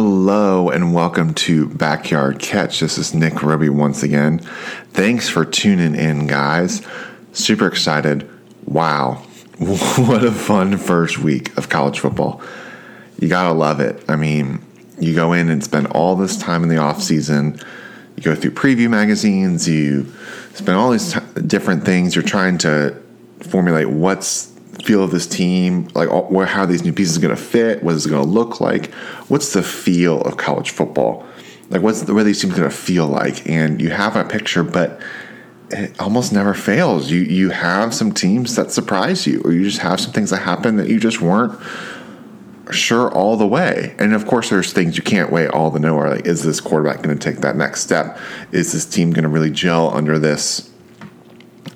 Hello and welcome to Backyard Catch. This is Nick Ruby once again. Thanks for tuning in, guys. Super excited. Wow. What a fun first week of college football. You got to love it. I mean, you go in and spend all this time in the offseason. You go through preview magazines. You spend all these different things. You're trying to formulate what's feel of this team, like how are these new pieces going to fit? What is it going to look like? What's the feel of college football? Like, what are these teams going to feel like? And you have a picture, but it almost never fails. You have some teams that surprise you, or you just have some things that happen that you just weren't sure all the way. And of course, there's things you can't weigh all the nowhere. Like, is this quarterback going to take that next step? Is this team going to really gel under this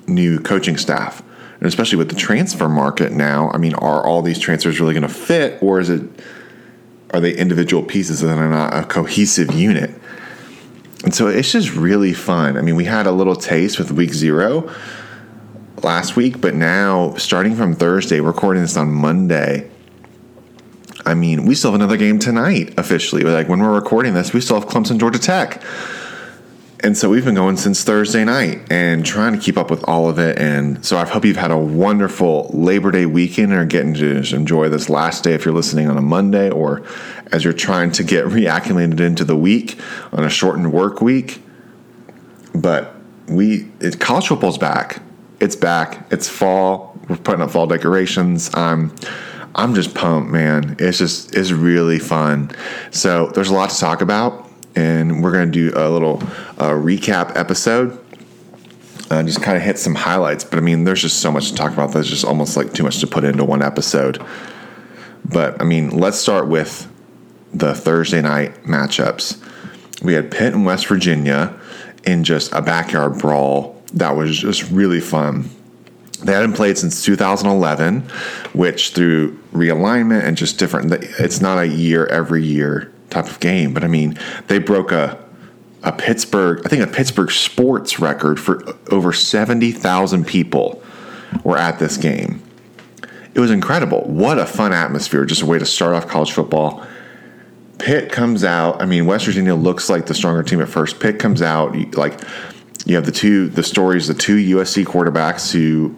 new coaching staff? And especially with the transfer market now, I mean, are all these transfers really going to fit, or are they individual pieces and they're not a cohesive unit? And so it's just really fun. I mean, we had a little taste with week 0 last week, but now starting from Thursday, recording this on Monday, I mean, we still have another game tonight officially. Like, when we're recording this, we still have Clemson, Georgia Tech. And so we've been going since Thursday night and trying to keep up with all of it. And so I hope you've had a wonderful Labor Day weekend and are getting to enjoy this last day if you're listening on a Monday, or as you're trying to get reacclimated into the week on a shortened work week. But college football's back. It's back. It's fall. We're putting up fall decorations. I'm just pumped, man. It's really fun. So there's a lot to talk about. And we're going to do a little recap episode, just kind of hit some highlights. But, I mean, there's just so much to talk about. There's just almost like too much to put into one episode. But, I mean, let's start with the Thursday night matchups. We had Pitt and West Virginia in just a backyard brawl that was just really fun. They hadn't played since 2011, which through realignment and just different – it's not a year every year type of game, but I mean, they broke a Pittsburgh sports record for over 70,000 people were at this game. It was incredible. What a fun atmosphere. Just a way to start off college football. Pitt comes out. I mean, West Virginia looks like the stronger team at first. Pitt comes out. Like, you have the two USC quarterbacks who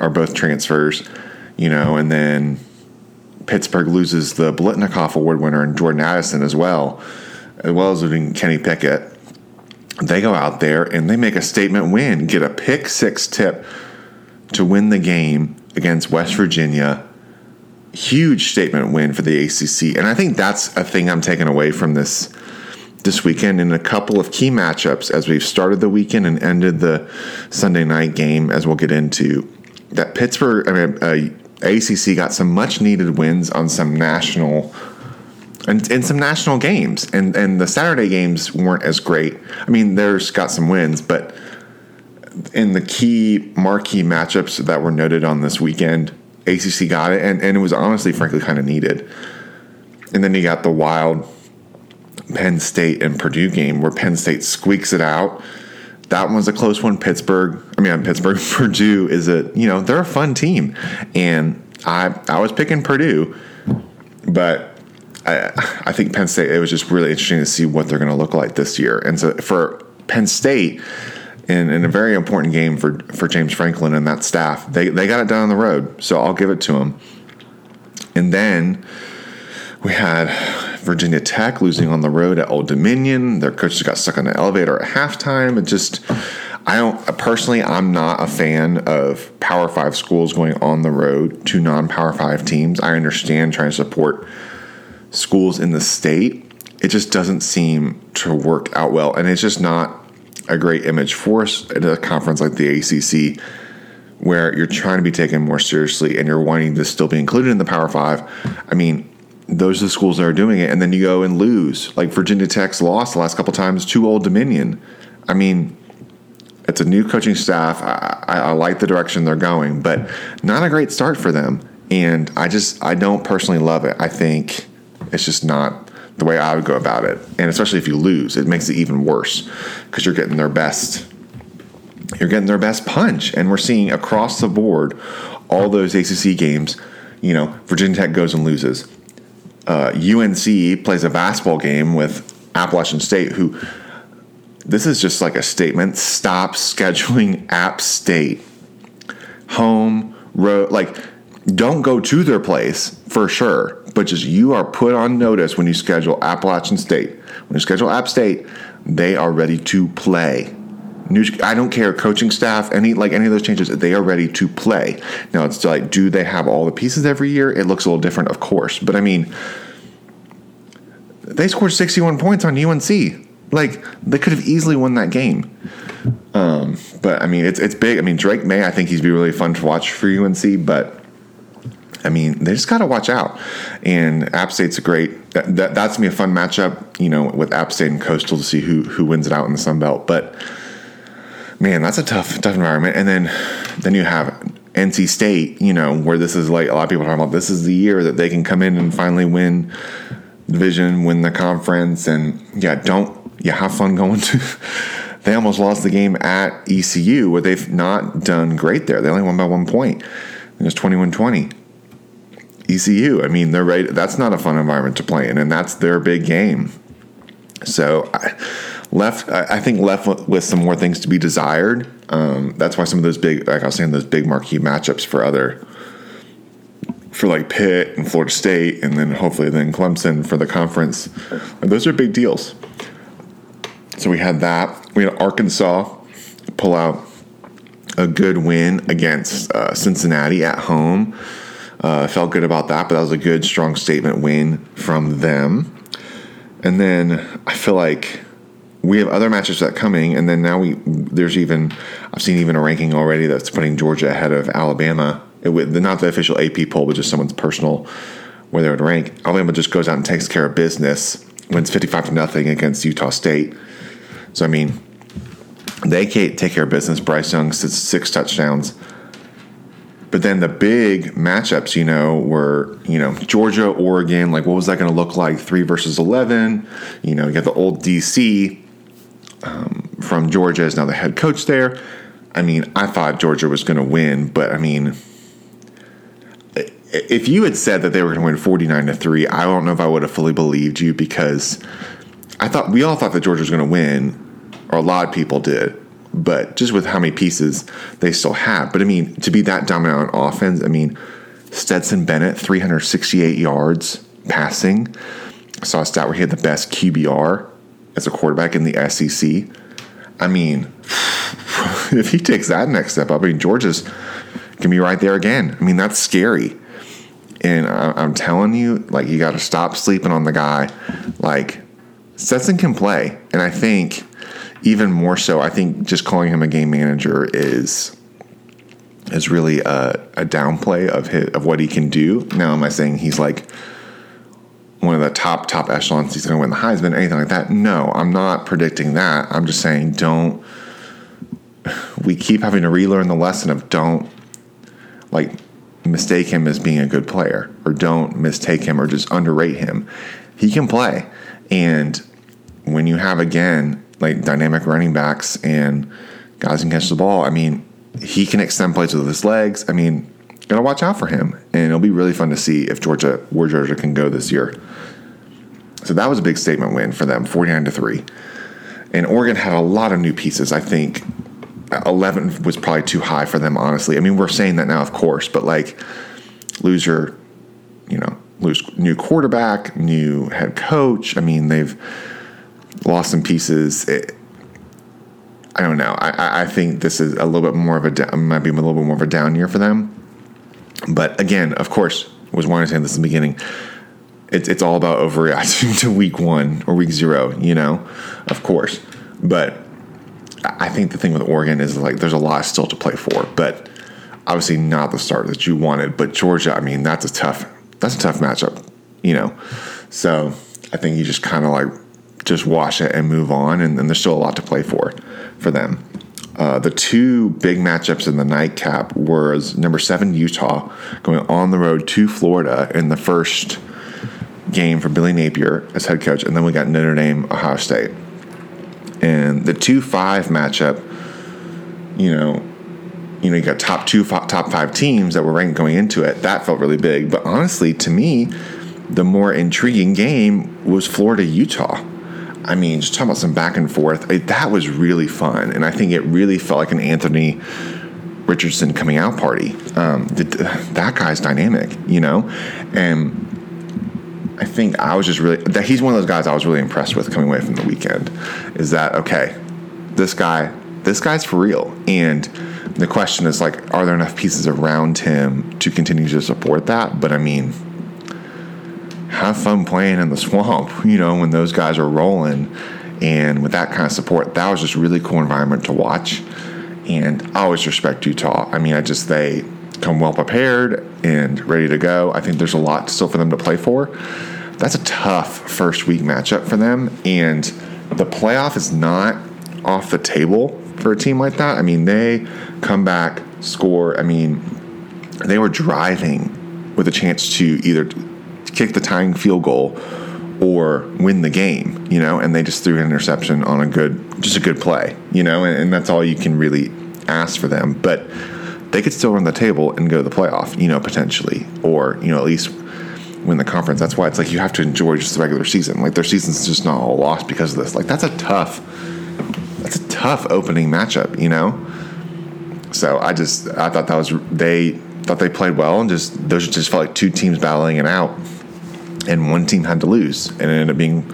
are both transfers, you know, and then Pittsburgh loses the Blitnikoff Award winner and Jordan Addison as well as losing Kenny Pickett. They go out there and they make a statement win, get a pick six tip to win the game against West Virginia. Huge statement win for the ACC. And I think that's a thing I'm taking away from this weekend in a couple of key matchups as we've started the weekend and ended the Sunday night game, as we'll get into. That ACC got some much-needed wins on some national and in some national games, and the Saturday games weren't as great. I mean, there's got some wins, but in the key marquee matchups that were noted on this weekend, ACC got it, and it was honestly, frankly, kind of needed. And then you got the wild Penn State and Purdue game where Penn State squeaks it out. That one was a close one. Purdue is they're a fun team. And I was picking Purdue, but I think Penn State, it was just really interesting to see what they're going to look like this year. And so for Penn State, in a very important game for James Franklin and that staff, they got it done on the road. So I'll give it to them. And then we had Virginia Tech losing on the road at Old Dominion. Their coaches got stuck on the elevator at halftime. I'm not a fan of Power 5 schools going on the road to non-Power 5 teams. I understand trying to support schools in the state. It just doesn't seem to work out well, and it's just not a great image for us at a conference like the ACC, where you're trying to be taken more seriously and you're wanting to still be included in the Power 5. I mean, those are the schools that are doing it, and then you go and lose. Like, Virginia Tech's lost the last couple times to Old Dominion. I mean, it's a new coaching staff. I like the direction they're going, but not a great start for them. And I don't personally love it. I think it's just not the way I would go about it. And especially if you lose, it makes it even worse because you're getting their best punch. And we're seeing across the board all those ACC games, you know, Virginia Tech goes and loses. UNC plays a basketball game with Appalachian State, who, this is just like a statement, stop scheduling App State. Home, road, like, don't go to their place for sure, but just you are put on notice when you schedule Appalachian State. When you schedule App State, they are ready to play. I don't care, coaching staff, any of those changes, they are ready to play. Now, it's like, do they have all the pieces every year? It looks a little different, of course. But, I mean, they scored 61 points on UNC. Like, they could have easily won that game. But, I mean, it's big. I mean, Drake May, I think he'd be really fun to watch for UNC. But, I mean, they just got to watch out. And App State's a great that's going to be a fun matchup, you know, with App State and Coastal to see who wins it out in the Sun Belt. But, man, that's a tough environment. And then you have NC State, you know, where this is like a lot of people are talking about, this is the year that they can come in and finally win division, win the conference. And, have fun going to – they almost lost the game at ECU, where they've not done great there. They only won by 1 point. It was 21-20. ECU, I mean, they're right. That's not a fun environment to play in, and that's their big game. So I think left with some more things to be desired. That's why some of those big, like I was saying, those big marquee matchups for like Pitt and Florida State, and then hopefully then Clemson for the conference. Those are big deals. So we had that. We had Arkansas pull out a good win against Cincinnati at home. Felt good about that, but that was a good, strong statement win from them. And then I feel like we have other matches that are coming, and then now I've seen even a ranking already that's putting Georgia ahead of Alabama. Not the official AP poll, but just someone's personal where they would rank. Alabama just goes out and takes care of business, wins 55-0 against Utah State. So, I mean, they can't take care of business. Bryce Young sits 6 touchdowns. But then the big matchups, you know, were, you know, Georgia, Oregon. Like, what was that going to look like? 3-11. You know, you got the old DC from Georgia is now the head coach there. I mean, I thought Georgia was going to win. But, I mean, if you had said that they were going to win 49-3, I don't know if I would have fully believed you, because we all thought that Georgia was going to win, or a lot of people did. But just with how many pieces they still have. But, I mean, to be that dominant on offense, I mean, Stetson Bennett, 368 yards passing. I saw a stat where he had the best QBR as a quarterback in the SEC. I mean, if he takes that next step up, I mean, Georgia's can be right there again. I mean, that's scary. And I'm telling you, like, you got to stop sleeping on the guy. Like, Stetson can play. And I think even more so, I think just calling him a game manager is really a downplay of what he can do. Now, am I saying he's like one of the top echelons, he's going to win the Heisman, anything like that? No, I'm not predicting that. I'm just saying we keep having to relearn the lesson of don't, like, mistake him as being a good player, or don't mistake him or just underrate him. He can play. And when you have, again, like, dynamic running backs and guys can catch the ball, I mean, he can extend plays with his legs. I mean, got to watch out for him. And it'll be really fun to see if Georgia can go this year. So that was a big statement win for them, 49-3. And Oregon had a lot of new pieces. I think 11 was probably too high for them, honestly. I mean, we're saying that now, of course, but, like, lose new quarterback, new head coach. I mean, they've lost some pieces. I don't know. I think this is a little bit more of a down year for them. But again, of course, was wanting to say this in the beginning. It's all about overreacting to week one or week zero, you know, of course. But I think the thing with Oregon is, like, there's a lot still to play for, but obviously not the start that you wanted. But Georgia, I mean, that's a tough matchup, you know. So I think you just kind of just wash it and move on, and then there's still a lot to play for them. The two big matchups in the nightcap was number 7 Utah going on the road to Florida in the first game for Billy Napier as head coach, and then we got Notre Dame, Ohio State. And the 2-5 matchup, you know, you got top 5 teams that were ranked going into it. That felt really big, but honestly, to me, the more intriguing game was Florida-Utah. I mean, just talking about some back and forth. That was really fun, and I think it really felt like an Anthony Richardson coming out party. That guy's dynamic, you know? And I think I was just really – he's one of those guys I was really impressed with coming away from the weekend, is that, okay, this guy's for real. And the question is, like, are there enough pieces around him to continue to support that? But, I mean – have fun playing in the swamp, you know, when those guys are rolling. And with that kind of support, that was just a really cool environment to watch. And I always respect Utah. I mean, they come well prepared and ready to go. I think there's a lot still for them to play for. That's a tough first week matchup for them. And the playoff is not off the table for a team like that. I mean, they come back, score. I mean, they were driving with a chance to either kick the tying field goal or win the game, you know, and they just threw an interception on a good play, you know, and that's all you can really ask for them. But they could still run the table and go to the playoff, you know, potentially, or, you know, at least win the conference. That's why it's like you have to enjoy just the regular season. Like, their season's just not all lost because of this. Like, that's a tough opening matchup, you know. So I thought that was, they played well, and just those just felt like two teams battling it out. And one team had to lose, and it ended up being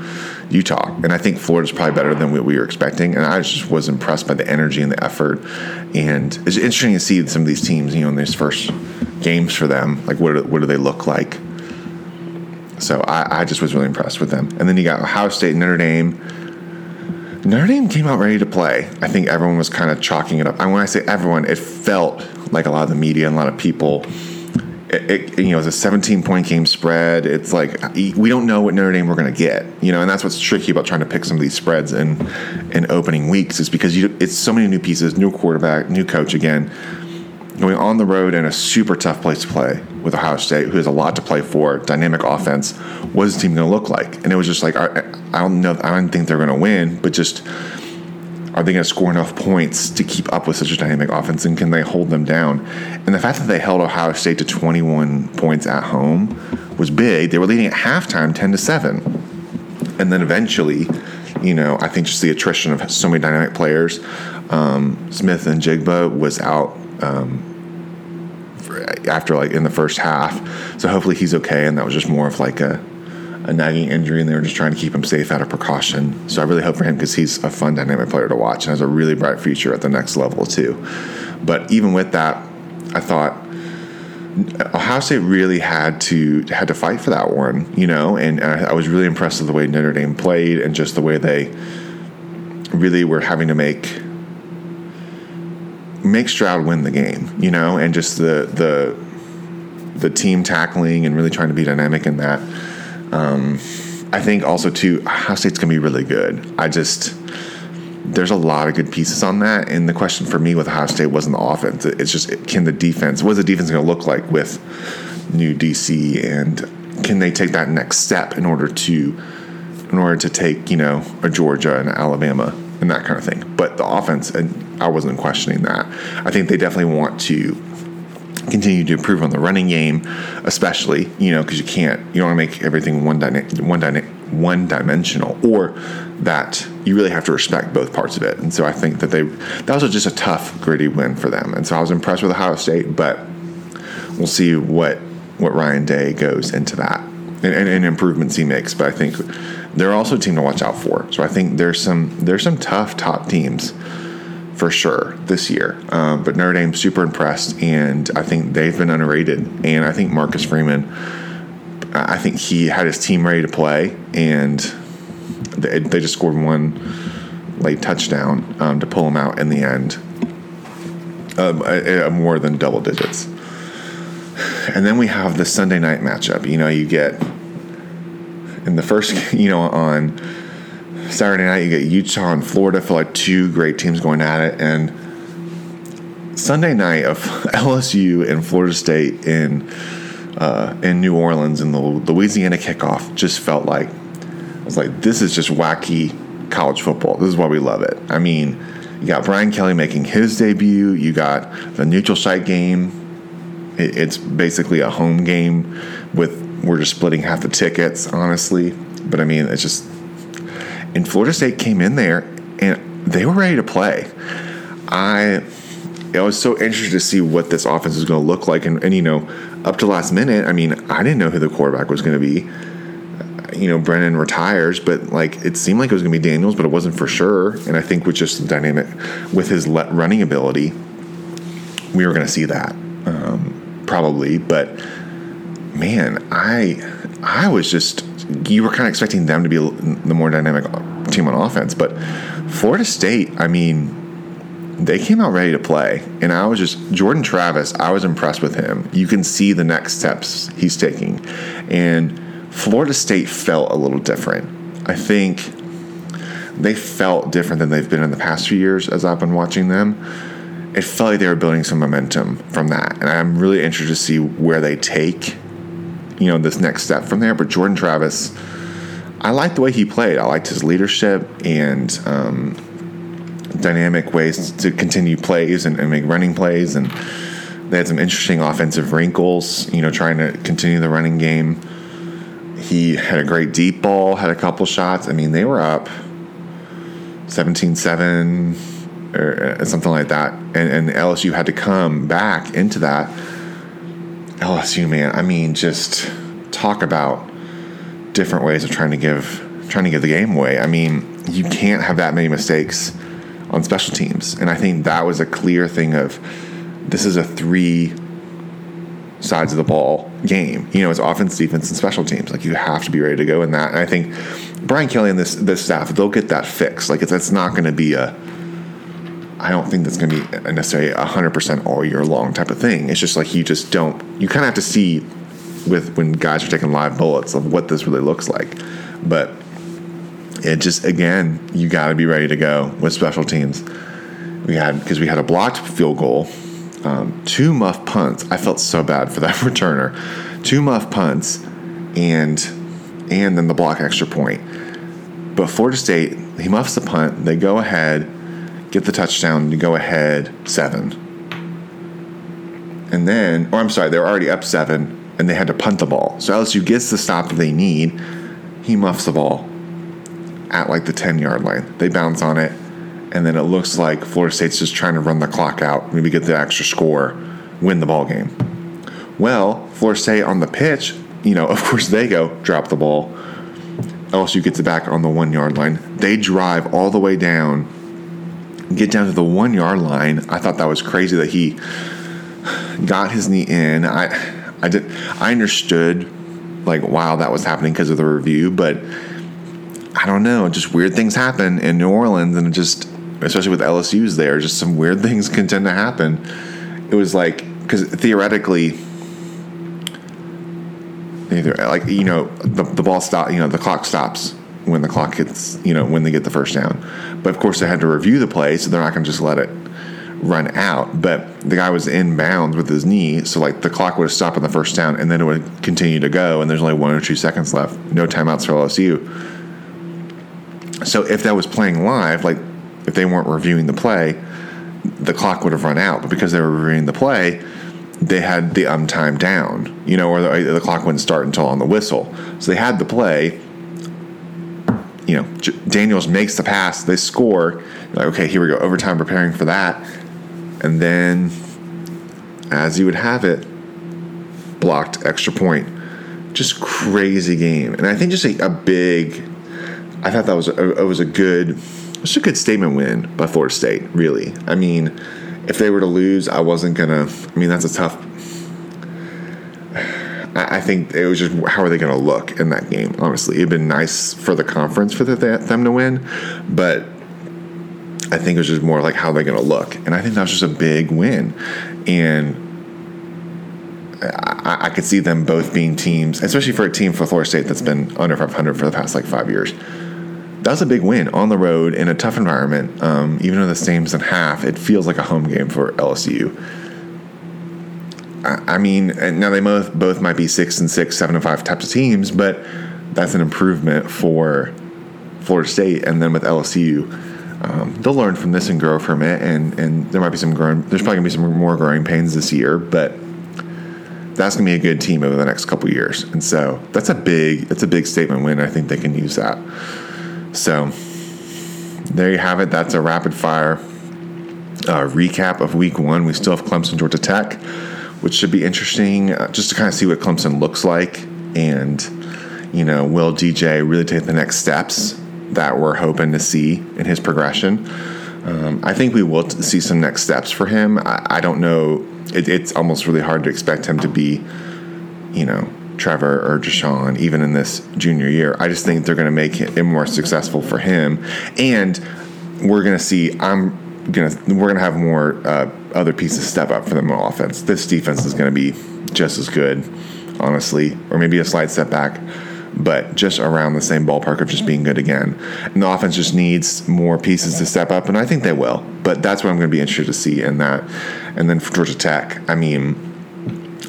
Utah. And I think Florida's probably better than what we were expecting. And I just was impressed by the energy and the effort. And it's interesting to see some of these teams, you know, in these first games for them, like what do they look like? So I just was really impressed with them. And then you got Ohio State and Notre Dame. Notre Dame came out ready to play. I think everyone was kind of chalking it up. And when I say everyone, it felt like a lot of the media and a lot of people – you know, it's a 17-point game spread. It's like we don't know what Notre Dame we're going to get, you know, and that's what's tricky about trying to pick some of these spreads in opening weeks, is because it's so many new pieces, new quarterback, new coach again, going on the road in a super tough place to play with Ohio State, who has a lot to play for, dynamic offense. What is the team going to look like? And it was just like, I don't know, I don't think they're going to win, but just are they going to score enough points to keep up with such a dynamic offense, and can they hold them down? And the fact that they held Ohio State to 21 points at home was big. They were leading at halftime 10-7. And then eventually, you know, I think just the attrition of so many dynamic players. Smith and Jigba was out in the first half. So hopefully he's okay, and that was just more of like a nagging injury, and they were just trying to keep him safe out of precaution. So I really hope for him, because he's a fun dynamic player to watch and has a really bright future at the next level too. But even with that, I thought Ohio State really had to fight for that one, you know, and I was really impressed with the way Notre Dame played and just the way they really were having to make Stroud win the game, you know, and just the team tackling and really trying to be dynamic in that. I think also too, Ohio State's going to be really good. There's a lot of good pieces on that. And the question for me with Ohio State wasn't the offense. It's just, what's the defense going to look like with new DC, and can they take that next step in order to take, you know, a Georgia and Alabama and that kind of thing. But the offense, and I wasn't questioning that. I think they definitely want to continue to improve on the running game, especially, you know, because you don't want to make everything one dimensional, or that you really have to respect both parts of it. And so I think that was just a tough, gritty win for them. And so I was impressed with Ohio State, but we'll see what Ryan Day goes into that and improvements he makes. But I think they're also a team to watch out for. So I think there's some tough top teams for sure this year. But Notre Dame's super impressed, and I think they've been underrated. And I think Marcus Freeman, I think he had his team ready to play, and they just scored one late touchdown to pull him out in the end, more than double digits. And then we have the Sunday night matchup. You know, you get in the first, you know, on Saturday night, you get Utah and Florida. I feel like two great teams going at it. And Sunday night of LSU and Florida State in New Orleans and the Louisiana kickoff just felt like, I was like, this is just wacky college football. This is why we love it. I mean, you got Brian Kelly making his debut. You got the neutral site game. It's basically a home game with We're just splitting half the tickets, honestly. But, I mean, it's just – and Florida State came in there, and they were ready to play. I was so interested to see what this offense was going to look like. And, you know, up to last minute, I mean, I didn't know who the quarterback was going to be. You know, Brennan retires, but, like, it seemed like it was going to be Daniels, but it wasn't for sure. And I think with just the dynamic with his running ability, we were going to see that probably. But, man, I was just – you were kind of expecting them to be the more dynamic team on offense. But Florida State, I mean – they came out ready to play, and I was just – Jordan Travis, I was impressed with him. You can see the next steps he's taking. And Florida State felt a little different. I think they felt different than they've been in the past few years as I've been watching them. It felt like they were building some momentum from that, and I'm really interested to see where they take, you know, this next step from there. But Jordan Travis, I liked the way he played. I liked his leadership and dynamic ways to continue plays and make running plays, and they had some interesting offensive wrinkles, you know, trying to continue the running game. He had a great deep ball, had a couple shots. I mean, they were up 17-7 or something like that, and LSU had to come back into that. LSU, man, I mean, just talk about different ways of trying to give the game away. I mean, you can't have that many mistakes on special teams. And I think that was a clear thing of this is a three sides of the ball game. You know, it's offense, defense, and special teams. Like, you have to be ready to go in that. And I think Brian Kelly and this staff, they'll get that fixed. Like, that's not going to be a – I don't think that's going to be necessarily 100% all year long type of thing. It's just like you just don't – you kind of have to see with when guys are taking live bullets of what this really looks like. But – it just, again, you got to be ready to go with special teams. Because we had a blocked field goal, two muff punts. I felt so bad for that returner. Two muff punts and then the block extra point. But Florida State, he muffs the punt. They go ahead, get the touchdown, to go ahead 7. And then, or I'm sorry, they're already up 7, and they had to punt the ball. So LSU gets the stop that they need. He muffs the ball at like the 10-yard line. They bounce on it, and then it looks like Florida State's just trying to run the clock out, maybe get the extra score, win the ball game. Well, Florida State on the pitch, you know, of course they go drop the ball. LSU gets it back on the 1-yard line. They drive all the way down, get down to the 1-yard line. I thought that was crazy that he got his knee in. I understood, like, wow, that was happening because of the review, but I don't know, just weird things happen in New Orleans, and just especially with LSU's there, just some weird things can tend to happen. It was like, because theoretically, either like, you know, the ball stop, you know, the clock stops when the clock hits, you know, when they get the first down. But of course, they had to review the play, so they're not going to just let it run out. But the guy was in bounds with his knee, so like the clock would have stopped on the first down, and then it would continue to go. And there's only 1 or 2 seconds left. No timeouts for LSU. So if that was playing live, like if they weren't reviewing the play, the clock would have run out. But because they were reviewing the play, they had the time down, you know, or the clock wouldn't start until on the whistle. So they had the play. You know, Daniels makes the pass. They score. Like, okay, here we go. Overtime, preparing for that. And then, as you would have it, blocked extra point. Just crazy game. And I think just a big... I thought that was a good statement win by Florida State, really. I mean, if they were to lose, I wasn't going to – I mean, that's a tough – I think it was just how are they going to look in that game, honestly. It would have been nice for the conference for them to win, but I think it was just more like how they're going to look. And I think that was just a big win. And I could see them both being teams, especially for a team for Florida State that's been under 500 for the past like 5 years. That was a big win on the road in a tough environment. Even though the game's in half, it feels like a home game for LSU. I mean, and now they both might be 6-6, 7-5 types of teams, but that's an improvement for Florida State. And then with LSU, they'll learn from this and grow from it. And there might be some growing. There's probably gonna be some more growing pains this year, but that's going to be a good team over the next couple years. And so that's a big statement win. I think they can use that. So there you have it. That's a rapid-fire recap of Week 1. We still have Clemson, Georgia Tech, which should be interesting just to kind of see what Clemson looks like. And, you know, will DJ really take the next steps that we're hoping to see in his progression? I think we will see some next steps for him. I don't know. It's almost really hard to expect him to be, you know, Trevor or Deshaun, even in this junior year. I just think they're going to make it more successful for him, and we're going to have more other pieces step up for them on offense. This defense is going to be just as good, honestly, or maybe a slight setback, but just around the same ballpark of just being good again. And the offense just needs more pieces to step up, and I think they will. But that's what I'm going to be interested to see in that. And then for Georgia Tech, I mean,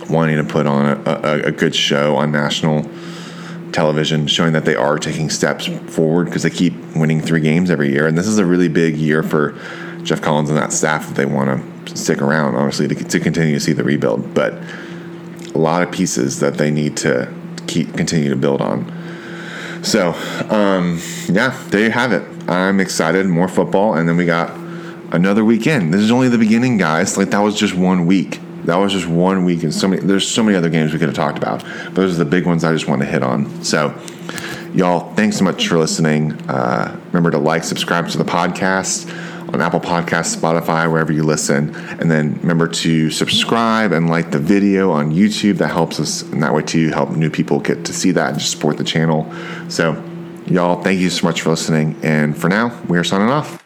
wanting to put on a good show on national television, showing that they are taking steps forward because they keep winning 3 games every year. And this is a really big year for Jeff Collins and that staff if they want to stick around, honestly, to continue to see the rebuild. But a lot of pieces that they need to continue to build on. So, yeah, there you have it. I'm excited. More football. And then we got another weekend. This is only the beginning, guys. Like, that was just 1 week. That was just 1 week, and there's so many other games we could have talked about. But those are the big ones I just want to hit on. So, y'all, thanks so much for listening. Remember to like, subscribe to the podcast on Apple Podcasts, Spotify, wherever you listen. And then remember to subscribe and like the video on YouTube. That helps us, and that way, too, help new people get to see that and just support the channel. So, y'all, thank you so much for listening. And for now, we are signing off.